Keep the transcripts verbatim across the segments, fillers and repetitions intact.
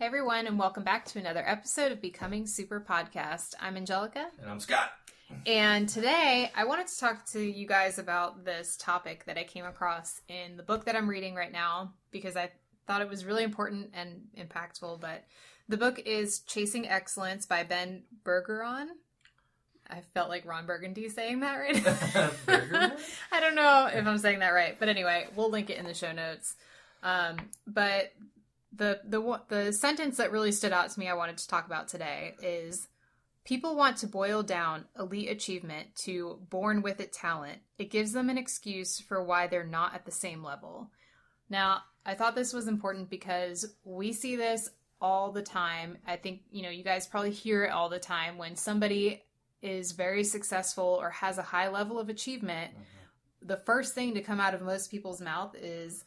Hey everyone, and welcome back to another episode of Becoming Super Podcast. I'm Angelica. And I'm Scott. And today I wanted to talk to you guys about this topic that I came across in the book that I'm reading right now because I thought it was really important and impactful. But the book is Chasing Excellence by Ben Bergeron. I felt like Ron Burgundy saying that right now. I don't know if I'm saying that right. But anyway, we'll link it in the show notes. Um, but... The, the the sentence that really stood out to me I wanted to talk about today is, people want to boil down elite achievement to born with it talent. It gives them an excuse for why they're not at the same level. Now, I thought this was important because we see this all the time. I think, you know, you guys probably hear it all the time when somebody is very successful or has a high level of achievement. Mm-hmm. The first thing to come out of most people's mouth is,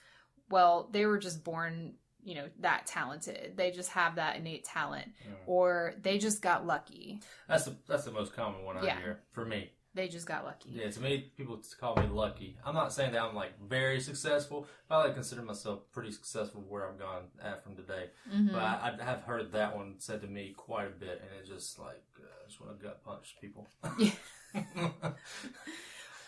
well, they were just born you know, that talented. They just have that innate talent. Mm. Or they just got lucky. That's the, that's the most common one I yeah. hear for me. They just got lucky. Yeah, to me, people call me lucky. I'm not saying that I'm, like, very successful. I like consider myself pretty successful where I've gone at from today. Mm-hmm. But I, I have heard that one said to me quite a bit, and it just, like, uh, just want to gut punch people.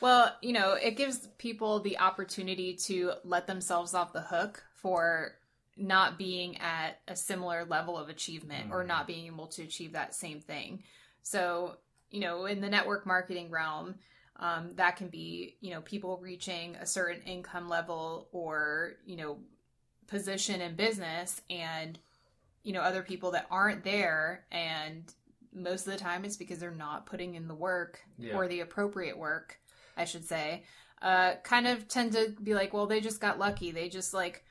Well, you know, it gives people the opportunity to let themselves off the hook for not being at a similar level of achievement or not being able to achieve that same thing. So, you know, in the network marketing realm, um, that can be, you know, people reaching a certain income level or, you know, position in business and, you know, other people that aren't there. And most of the time it's because they're not putting in the work yeah. or the appropriate work, I should say, uh, kind of tend to be like, well, they just got lucky. They just like,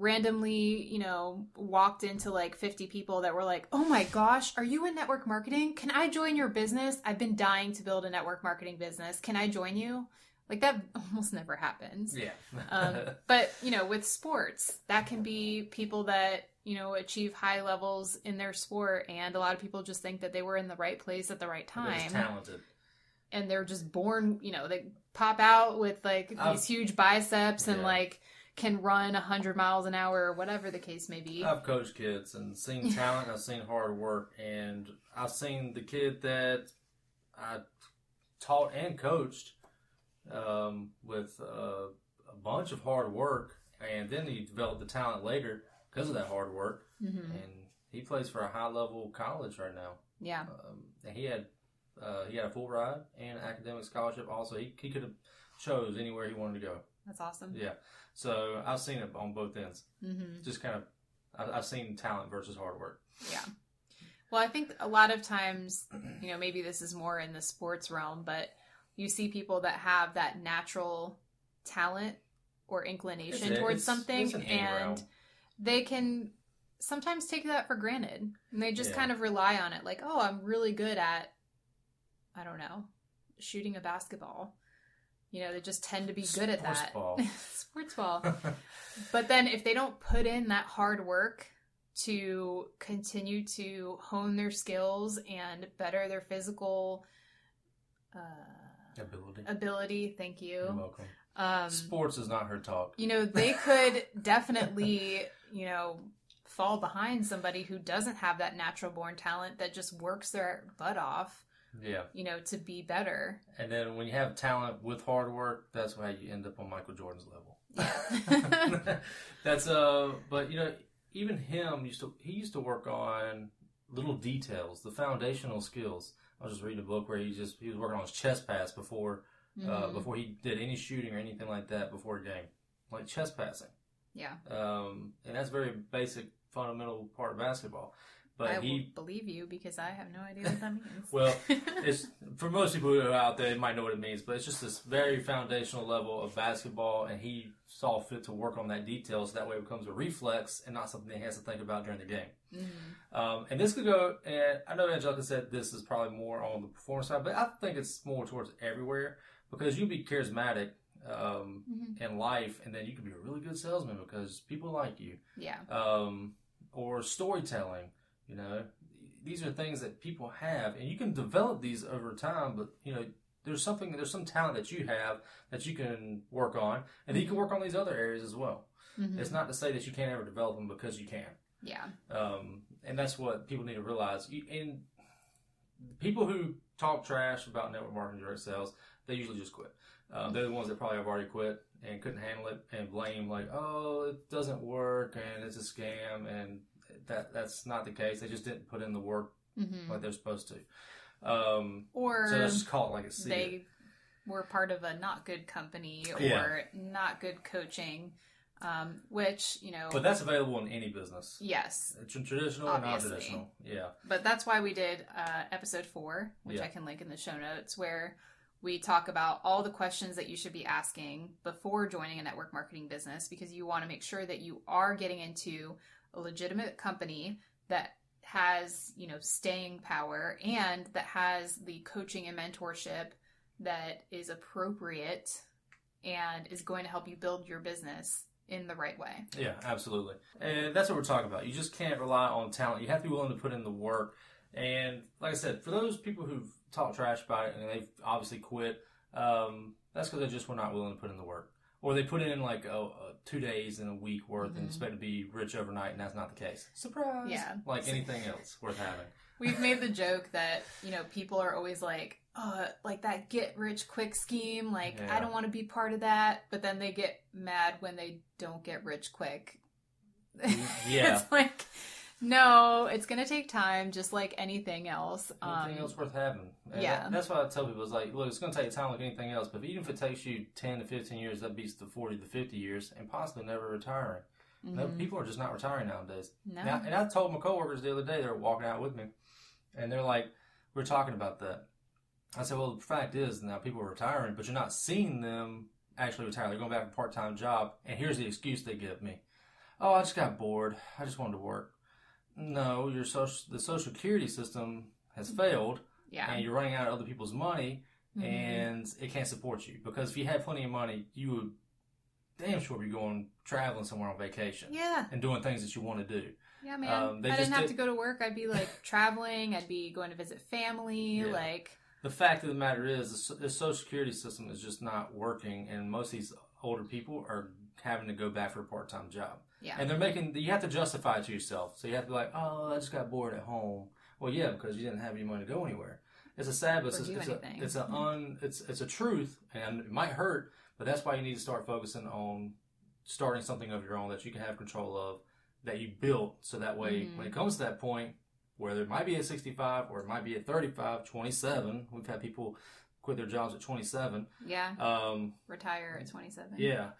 randomly, you know, walked into like fifty people that were like, oh my gosh, are you in network marketing? Can I join your business? I've been dying to build a network marketing business. Can I join you? Like that almost never happens. Yeah. um, but, you know, with sports, that can be people that, you know, achieve high levels in their sport. And a lot of people just think that they were in the right place at the right time. They're talented. And they're just born, you know, they pop out with like these I've, huge biceps yeah. and like, can run one hundred miles an hour or whatever the case may be. I've coached kids and seen talent. I've seen hard work. And I've seen the kid that I taught and coached um, with uh, a bunch of hard work. And then he developed the talent later because of that hard work. Mm-hmm. And he plays for a high-level college right now. Yeah. Um, and he had uh, he had a full ride and academic scholarship also. He, he could have chose anywhere he wanted to go. That's awesome. Yeah. So I've seen it on both ends. Mm-hmm. Just kind of, I've seen talent versus hard work. Yeah. Well, I think a lot of times, you know, maybe this is more in the sports realm, but you see people that have that natural talent or inclination it, towards it's, something. It's an and realm. They can sometimes take that for granted. And they just yeah. kind of rely on it. Like, oh, I'm really good at, I don't know, shooting a basketball. You know, they just tend to be good at that. Sports ball. Sports ball. But then if they don't put in that hard work to continue to hone their skills and better their physical uh, ability. Ability, thank you. You're welcome. Um, Sports is not her talk. You know, they could definitely, you know, fall behind somebody who doesn't have that natural born talent that just works their butt off. Yeah. You know, to be better. And then when you have talent with hard work, that's how you end up on Michael Jordan's level. Yeah. that's, uh, but you know, even him used to, he used to work on little details, the foundational skills. I was just reading a book where he just, he was working on his chest pass before, mm-hmm. uh, before he did any shooting or anything like that before a game. Like chest passing. Yeah. Um, and that's a very basic, fundamental part of basketball. But I he, will believe you because I have no idea what that means. Well, it's for most people who are out there, they might know what it means, but it's just this very foundational level of basketball, and he saw fit to work on that detail, so that way it becomes a reflex and not something he has to think about during the game. Mm-hmm. Um, and this could go, and I know Angelica said this is probably more on the performance side, but I think it's more towards everywhere, because you can be charismatic um, mm-hmm. in life, and then you can be a really good salesman because people like you. Yeah. Um, or storytelling. You know, these are things that people have, and you can develop these over time, but, you know, there's something, there's some talent that you have that you can work on, and you can work on these other areas as well. Mm-hmm. It's not to say that you can't ever develop them because you can. Yeah. Um, and that's what people need to realize. And people who talk trash about network marketing direct sales, they usually just quit. Uh, they're the ones that probably have already quit and couldn't handle it and blame like, oh, it doesn't work and it's a scam. And that that's not the case. They just didn't put in the work mm-hmm. like they're supposed to. Um, or so let's just call it like it's they it. were part of a not good company or yeah. not good coaching, um, which, you know. But that's available in any business. Yes. Traditional or non-traditional. Yeah. But that's why we did uh, episode four, which yeah. I can link in the show notes, where we talk about all the questions that you should be asking before joining a network marketing business, because you want to make sure that you are getting into a legitimate company that has, you know, staying power and that has the coaching and mentorship that is appropriate and is going to help you build your business in the right way. Yeah, absolutely. And that's what we're talking about. You just can't rely on talent. You have to be willing to put in the work. And like I said, for those people who've talked trash about it and they've obviously quit, um, that's because they just were not willing to put in the work. Or they put in like a, a two days and a week worth mm-hmm. and expect to be rich overnight, and that's not the case. Surprise! Yeah. Like anything else worth having. We've made the joke that, you know, people are always like, oh, like that get rich quick scheme, like yeah. I don't want to be part of that, but then they get mad when they don't get rich quick. Yeah. It's like... No, it's going to take time, just like anything else. Anything um, else worth having. And yeah. That, that's why I tell people, it's like, look, it's going to take time like anything else, but even if it takes you ten to fifteen years, that beats the forty to fifty years, and possibly never retiring. Mm-hmm. No, people are just not retiring nowadays. No. Now, and I told my coworkers the other day, they were walking out with me, and they're like, we're talking about that. I said, well, the fact is now people are retiring, but you're not seeing them actually retire. They're going back to a part-time job, and here's the excuse they give me. Oh, I just got bored. I just wanted to work. No, your social, the social security system has failed, yeah. and you're running out of other people's money, mm-hmm. and it can't support you. Because if you had plenty of money, you would damn sure be going traveling somewhere on vacation, yeah, and doing things that you want to do. Yeah, man. Um, they I just didn't have did... to go to work. I'd be like traveling. I'd be going to visit family. Yeah. Like the fact of the matter is, the social security system is just not working, and most of these older people are having to go back for a part-time job. Yeah. And they're making, you have to justify it to yourself. So you have to be like, oh, I just got bored at home. Well, yeah, because you didn't have any money to go anywhere. It's a sad, but it's, it's, a, it's, a un, it's, it's a truth, and it might hurt, but that's why you need to start focusing on starting something of your own that you can have control of, that you built, so that way mm-hmm. when it comes to that point, whether it might be at sixty-five or it might be at thirty-five, twenty-seven, we've had people quit their jobs at twenty-seven. Yeah, um, retire at twenty-seven. Yeah.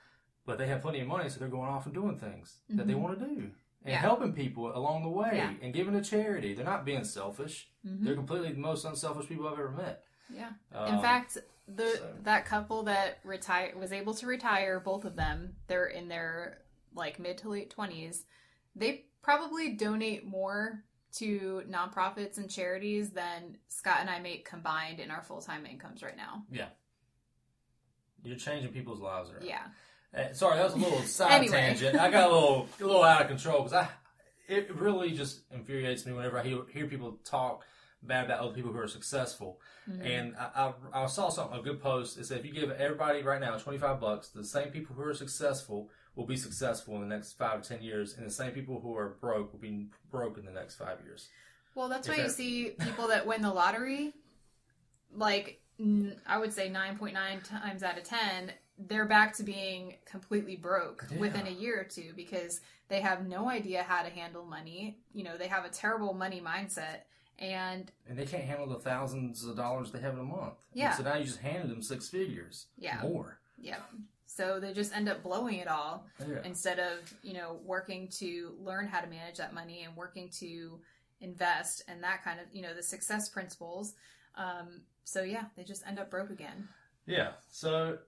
But they have plenty of money, so they're going off and doing things mm-hmm. that they want to do. And yeah. helping people along the way yeah. and giving to charity. They're not being selfish. Mm-hmm. They're completely the most unselfish people I've ever met. Yeah. Um, in fact, the so. that couple that retire was able to retire, both of them, they're in their like mid to late twenties. They probably donate more to nonprofits and charities than Scott and I make combined in our full-time incomes right now. Yeah. You're changing people's lives around. Yeah. Uh, sorry, that was a little side anyway. tangent. I got a little, a little out of control because I, it really just infuriates me whenever I hear, hear people talk bad about other people who are successful. Mm-hmm. And I, I, I saw something, a good post. It said if you give everybody right now twenty-five bucks, the same people who are successful will be successful in the next five to ten years, and the same people who are broke will be broke in the next five years. Well, that's if why they're... you see people that win the lottery, like I would say nine point nine times out of ten. They're back to being completely broke yeah. within a year or two because they have no idea how to handle money. You know, they have a terrible money mindset. And and they can't handle the thousands of dollars they have in a month. Yeah. And so now you just handed them six figures. Yeah. More. Yeah. So they just end up blowing it all yeah. instead of, you know, working to learn how to manage that money and working to invest and that kind of, you know, the success principles. Um, so, yeah, they just end up broke again. Yeah. So...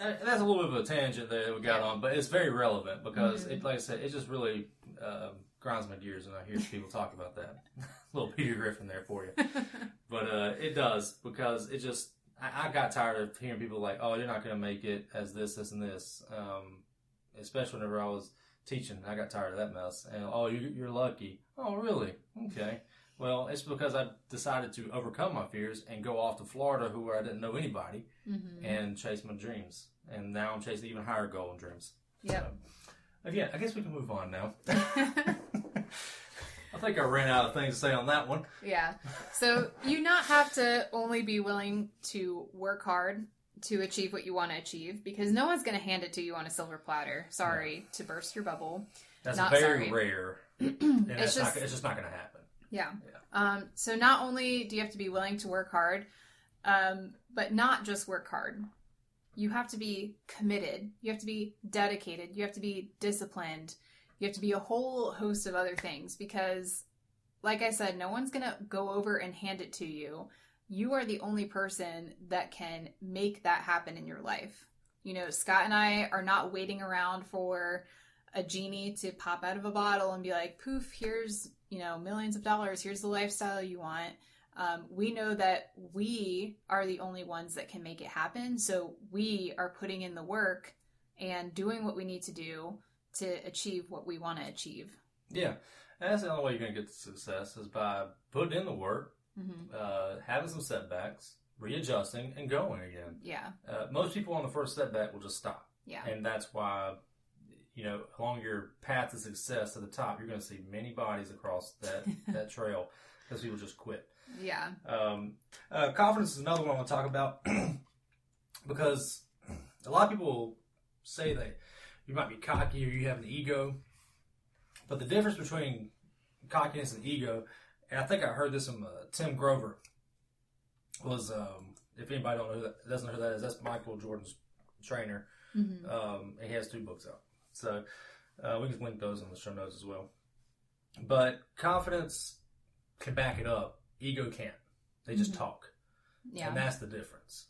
And that's a little bit of a tangent there that we got yeah. on, but it's very relevant because, mm-hmm. it, like I said, it just really uh, grinds my gears when I hear people talk about that. Little Peter Griffin there for you. But uh, it does because it just, I, I got tired of hearing people like, oh, you're not going to make it as this, this, and this. Um, especially whenever I was teaching, I got tired of that mess. And, oh, you, you're lucky. Oh, really? Okay. Well, it's because I decided to overcome my fears and go off to Florida where I didn't know anybody mm-hmm. and chase my dreams. And now I'm chasing even higher goals and dreams. Yep. So, again, I guess we can move on now. I think I ran out of things to say on that one. Yeah. So you not have to only be willing to work hard to achieve what you want to achieve, because no one's going to hand it to you on a silver platter. Sorry yeah. to burst your bubble. That's not very sorry. rare. And it's, just, not, it's just not going to happen. Yeah. yeah. Um, so not only do you have to be willing to work hard, um, but not just work hard. You have to be committed. You have to be dedicated. You have to be disciplined. You have to be a whole host of other things, because, like I said, no one's going to go over and hand it to you. You are the only person that can make that happen in your life. You know, Scott and I are not waiting around for a genie to pop out of a bottle and be like, poof, here's, you know, millions of dollars. Here's the lifestyle you want. Um, we know that we are the only ones that can make it happen. So we are putting in the work and doing what we need to do to achieve what we want to achieve. Yeah. And that's the only way you're going to get to success, is by putting in the work, mm-hmm. uh, having some setbacks, readjusting, and going again. Yeah. Uh, most people on the first setback will just stop. Yeah. And that's why, you know, along your path to success at the top, you're going to see many bodies across that, that trail, because people just quit. Yeah. Um, uh, confidence is another one I want to talk about, because a lot of people say that you might be cocky or you have an ego, but the difference between cockiness and ego, and I think I heard this from uh, Tim Grover, was um, if anybody don't know who that, doesn't know who that is, that's Michael Jordan's trainer, mm-hmm. um, and he has two books out, so uh, we can link those in the show notes as well. But confidence can back it up, ego can't. They just mm-hmm. talk, yeah, and that's the difference.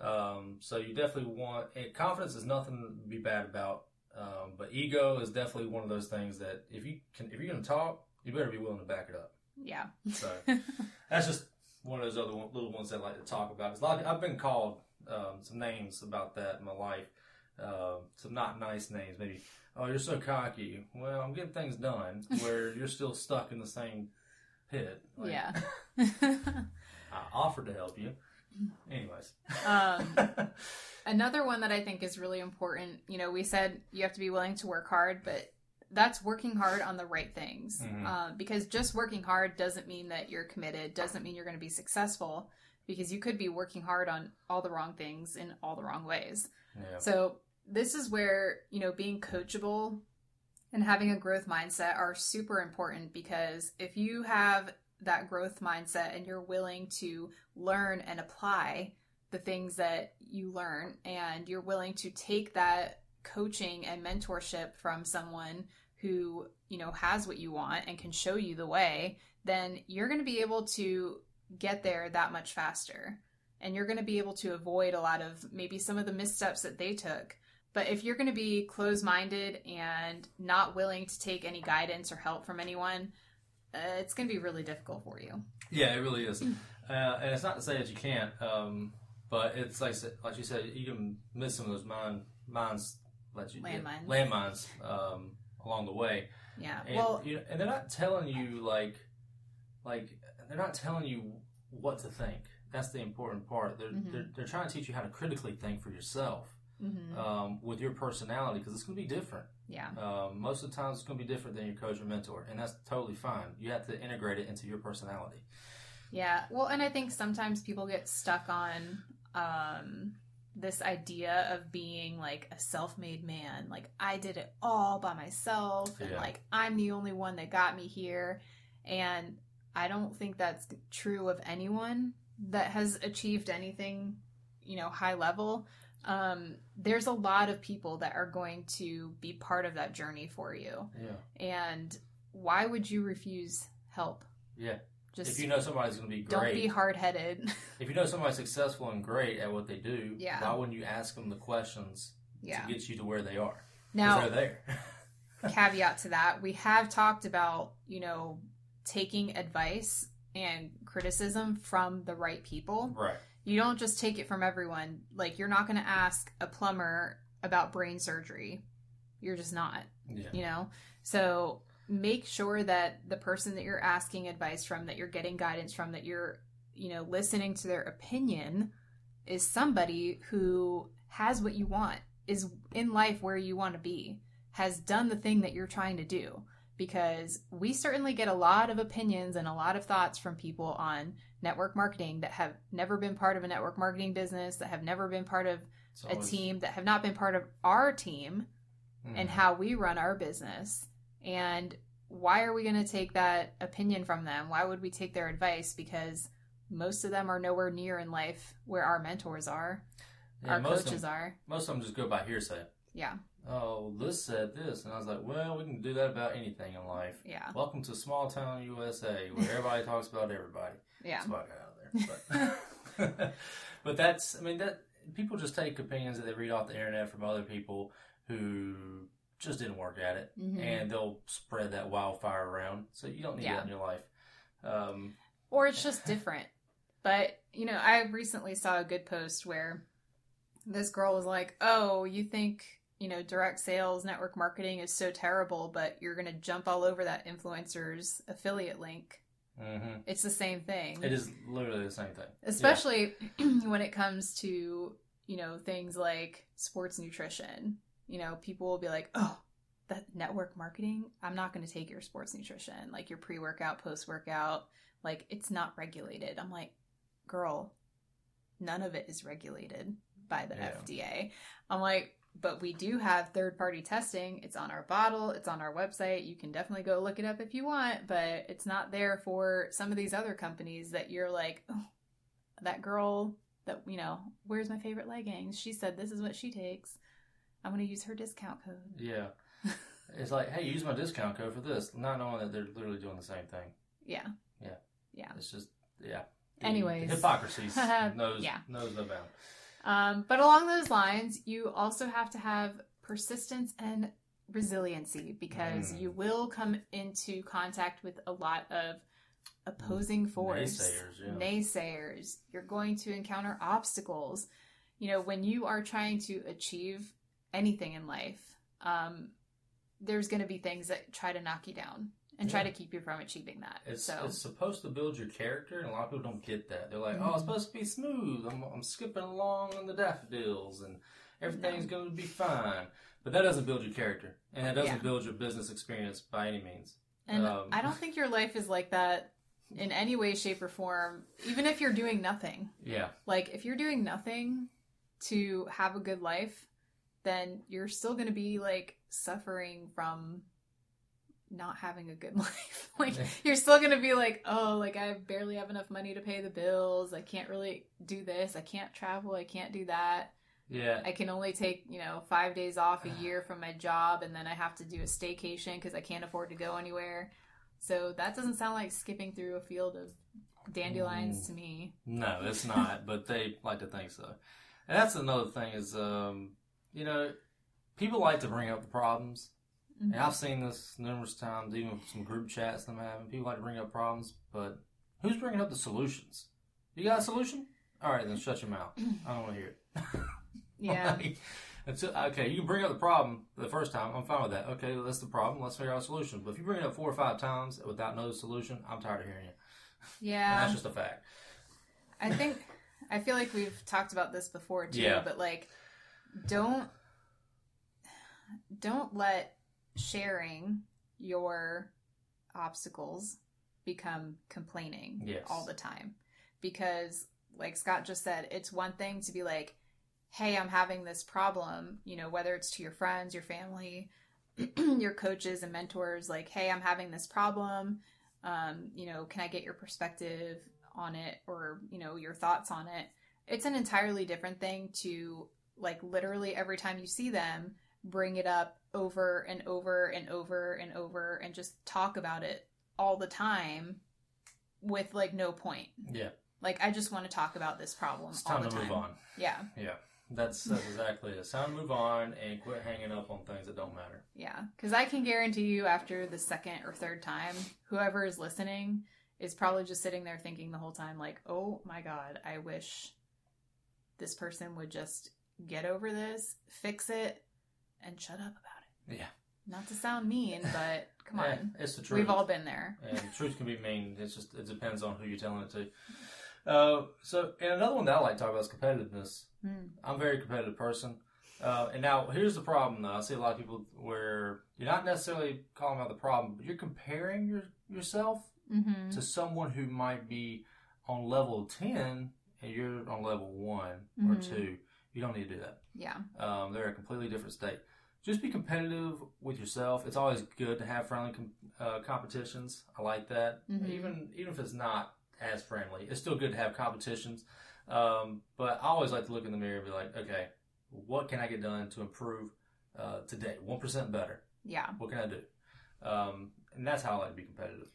Um, so you definitely want, and confidence is nothing to be bad about. Um, but ego is definitely one of those things that if you can, if you're going to talk, you better be willing to back it up. Yeah. So that's just one of those other one, little ones that I like to talk about. It's a lot of, I've been called um, some names about that in my life. Uh, some not nice names, maybe. Oh, you're so cocky. Well, I'm getting things done where you're still stuck in the same pit. Like, yeah. I offered to help you. Anyways. um, another one that I think is really important, you know, we said you have to be willing to work hard, but that's working hard on the right things. Mm-hmm. Uh, because just working hard doesn't mean that you're committed, doesn't mean you're going to be successful, because you could be working hard on all the wrong things in all the wrong ways. Yeah. So this is where, you know, being coachable and having a growth mindset are super important, because if you have that growth mindset and you're willing to learn and apply the things that you learn, and you're willing to take that coaching and mentorship from someone who, you know, has what you want and can show you the way, then you're going to be able to get there that much faster. And you're going to be able to avoid a lot of maybe some of the missteps that they took. But if you're going to be closed-minded and not willing to take any guidance or help from anyone, Uh, it's going to be really difficult for you. Yeah, it really is. uh, and it's not to say that you can't, um, but it's like like you said, you can miss some of those mine, mines, like you, landmines, yeah, landmines um, along the way. Yeah. And, well, you know, and they're not telling you like, like they're not telling you what to think. That's the important part. They're mm-hmm. they're, they're trying to teach you how to critically think for yourself mm-hmm. um, with your personality, because it's going to be different. Yeah. Um, most of the time, it's going to be different than your coach or mentor, and that's totally fine. You have to integrate it into your personality. Yeah. Well, and I think sometimes people get stuck on um, this idea of being like a self-made man. Like, I did it all by myself, and yeah. like, I'm the only one that got me here. And I don't think that's true of anyone that has achieved anything, you know, high level. Um, there's a lot of people that are going to be part of that journey for you. Yeah. And why would you refuse help? Yeah. Just if you know somebody's going to be great. Don't be hard-headed. If you know somebody's successful and great at what they do, yeah. why wouldn't you ask them the questions yeah. to get you to where they are? Now, they're there. Caveat to that, we have talked about, you know, taking advice and criticism from the right people. Right. You don't just take it from everyone. Like, you're not going to ask a plumber about brain surgery. You're just not, yeah. you know? So make sure that the person that you're asking advice from, that you're getting guidance from, that you're, you know, listening to their opinion, is somebody who has what you want, is in life where you want to be, has done the thing that you're trying to do. because we certainly get a lot of opinions and a lot of thoughts from people on network marketing that have never been part of a network marketing business, that have never been part of it's a always... team, that have not been part of our team mm. and how we run our business. And why are we going to take that opinion from them? Why would we take their advice? Because most of them are nowhere near in life where our mentors are, yeah, our coaches of them, are. Most of them just go by hearsay. Yeah. Oh, this said this. And I was like, well, we can do that about anything in life. Yeah. Welcome to small town U S A where everybody talks about everybody. Yeah. That's why I got out of there. But, but that's, I mean, that people just take opinions that they read off the internet from other people who just didn't work at it, mm-hmm. and they'll spread that wildfire around. So you don't need yeah. that in your life. Um, or it's just different. But, you know, I recently saw a good post where this girl was like, oh, you think, you know, direct sales, network marketing is so terrible, but you're going to jump all over that influencer's affiliate link. Mm-hmm. It's the same thing. It is literally the same thing. Especially yeah. when it comes to, you know, things like sports nutrition. You know, people will be like, oh, that network marketing, I'm not going to take your sports nutrition, like your pre-workout, post-workout, like it's not regulated. I'm like, girl, none of it is regulated by the yeah. F D A. I'm like, but we do have third-party testing. It's on our bottle. It's on our website. You can definitely go look it up if you want, but it's not there for some of these other companies that you're like, oh, that girl that, you know, wears my favorite leggings. She said this is what she takes. I'm going to use her discount code. Yeah. It's like, hey, use my discount code for this, not knowing that they're literally doing the same thing. Yeah. Yeah. Yeah. It's just, yeah. The, Anyways. The hypocrisy knows, yeah. knows no bound. Um, but along those lines, you also have to have persistence and resiliency because mm. you will come into contact with a lot of opposing force. Naysayers. Yeah. Naysayers. You're going to encounter obstacles. You know, when you are trying to achieve anything in life, um, there's going to be things that try to knock you down and yeah. try to keep you from achieving that. It's, so. It's supposed to build your character, and a lot of people don't get that. They're like, mm-hmm. oh, it's supposed to be smooth. I'm, I'm skipping along on the daffodils, and everything's no. going to be fine. But that doesn't build your character, and that doesn't yeah. build your business experience by any means. And um, I don't think your life is like that in any way, shape, or form, even if you're doing nothing. Yeah. Like, if you're doing nothing to have a good life, then you're still going to be, like, suffering from not having a good life. Like, you're still going to be like, oh, like, I barely have enough money to pay the bills. I can't really do this. I can't travel. I can't do that. Yeah. I can only take, you know, five days off a year from my job, and then I have to do a staycation because I can't afford to go anywhere. So that doesn't sound like skipping through a field of dandelions mm. to me. No, it's not, but they like to think so. And that's another thing is... um You know, people like to bring up the problems, mm-hmm. and I've seen this numerous times, even with some group chats I'm having. People like to bring up problems, but who's bringing up the solutions? You got a solution? All right, then shut your mouth. I don't want to hear it. Yeah. Like, until, okay, you can bring up the problem the first time. I'm fine with that. Okay, well, that's the problem. Let's figure out a solution. But if you bring it up four or five times without no solution, I'm tired of hearing it. Yeah. And that's just a fact. I think, I feel like we've talked about this before, too, yeah. but like... Don't don't let sharing your obstacles become complaining yes. all the time. Because, like Scott just said, it's one thing to be like, hey, I'm having this problem, you know, whether it's to your friends, your family, your coaches and mentors, like, hey, I'm having this problem. Um, you know, can I get your perspective on it or, you know, your thoughts on it? It's an entirely different thing to... like literally every time you see them, bring it up over and over and over and over and just talk about it all the time with like no point. Yeah. Like I just want to talk about this problem it's all the time. It's time to move on. Yeah. Yeah. That's, that's exactly it. It's time to move on and quit hanging up on things that don't matter. Yeah. Because I can guarantee you after the second or third time, whoever is listening is probably just sitting there thinking the whole time like, oh my God, I wish this person would just... get over this, fix it, and shut up about it. Yeah. Not to sound mean, but come yeah, on. It's the truth. We've all been there. And the truth can be mean. It's just, it depends on who you're telling it to. Uh, so, and another one that I like to talk about is competitiveness. Mm. I'm a very competitive person. Uh, and now, here's the problem, though. I see a lot of people where you're not necessarily calling out the problem, but you're comparing your, yourself mm-hmm. to someone who might be on level ten and you're on level one mm-hmm. or two. You don't need to do that. Yeah. Um, they're a completely different state. Just be competitive with yourself. It's always good to have friendly com- uh, competitions. I like that. Mm-hmm. Even even if it's not as friendly, it's still good to have competitions. Um, but I always like to look in the mirror and be like, okay, what can I get done to improve uh, today? one percent better. Yeah. What can I do? Um, and that's how I like to be competitive.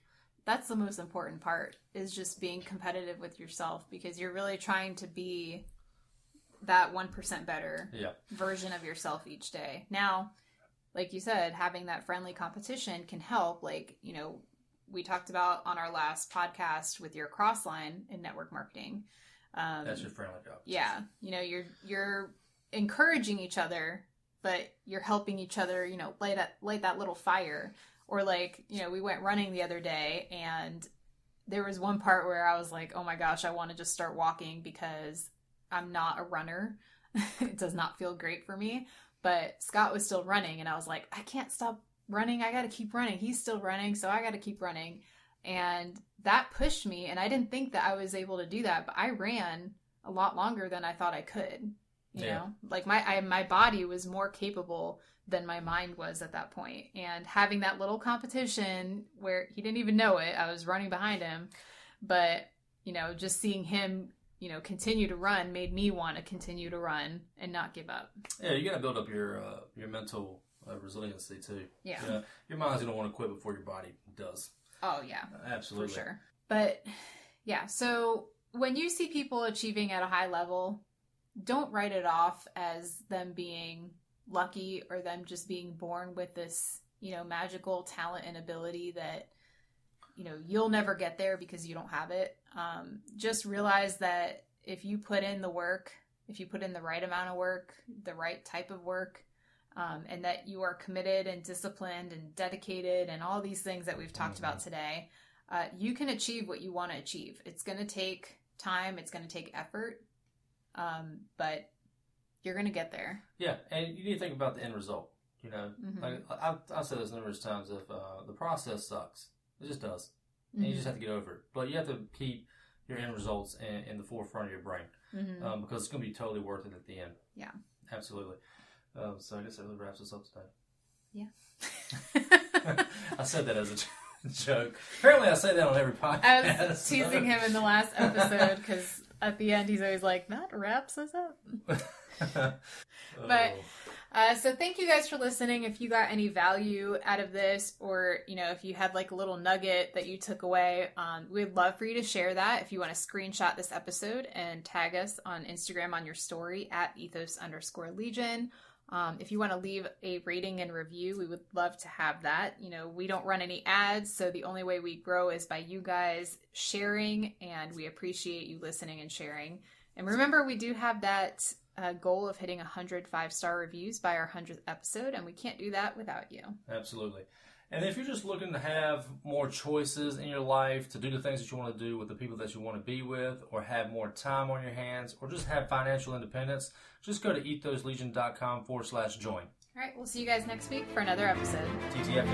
That's the most important part, is just being competitive with yourself, because you're really trying to be that one percent better yeah. version of yourself each day. Now, like you said, having that friendly competition can help. Like, you know, we talked about on our last podcast with your cross line in network marketing. Um, That's your friendly job. Yeah. You know, you're, you're encouraging each other, but you're helping each other, you know, light that, light that little fire. Or like, you know, we went running the other day, and there was one part where I was like, oh my gosh, I want to just start walking because I'm not a runner. It does not feel great for me. But Scott was still running, and I was like, I can't stop running. I got to keep running. He's still running, so I got to keep running. And that pushed me, and I didn't think that I was able to do that, but I ran a lot longer than I thought I could. You yeah. know, like my I, my body was more capable than my mind was at that point. And having that little competition where he didn't even know it, I was running behind him, but, you know, just seeing him, you know, continue to run made me want to continue to run and not give up. Yeah, you got to build up your uh, your mental uh, resiliency too. Yeah, you know, your mind's gonna want to quit before your body does. Oh yeah, uh, absolutely, for sure. But yeah, so when you see people achieving at a high level, don't write it off as them being lucky or them just being born with this, you know, magical talent and ability that, you know, you'll never get there because you don't have it. Um, just realize that if you put in the work, if you put in the right amount of work, the right type of work, um, and that you are committed and disciplined and dedicated and all these things that we've talked mm-hmm. about today, uh, you can achieve what you want to achieve. It's going to take time. It's going to take effort. Um, but you're going to get there. Yeah. And you need to think about the end result, you know, mm-hmm. like I've, I've said this numerous times, if, uh, the process sucks, it just does. And mm-hmm. you just have to get over it, but you have to keep your end results in, in the forefront of your brain, mm-hmm. um, because it's going to be totally worth it at the end. Yeah, absolutely. Um, so I guess that really wraps us up today. Yeah. I said that as a joke. Apparently I say that on every podcast. I was teasing so. him in the last episode because at the end, he's always like, that wraps us up. But, uh, so thank you guys for listening. If you got any value out of this, or, you know, if you had like a little nugget that you took away, um, we'd love for you to share that. If you want to screenshot this episode and tag us on Instagram on your story at ethos underscore legion. Um, if you want to leave a rating and review, we would love to have that. You know, we don't run any ads, so the only way we grow is by you guys sharing, and we appreciate you listening and sharing. And remember, we do have that uh, goal of hitting one hundred five-star reviews by our one hundredth episode, and we can't do that without you. Absolutely. And if you're just looking to have more choices in your life, to do the things that you want to do with the people that you want to be with, or have more time on your hands, or just have financial independence, just go to ethoslegion.com forward slash join. All right. We'll see you guys next week for another episode. T T F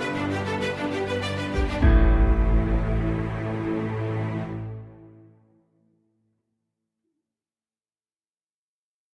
F.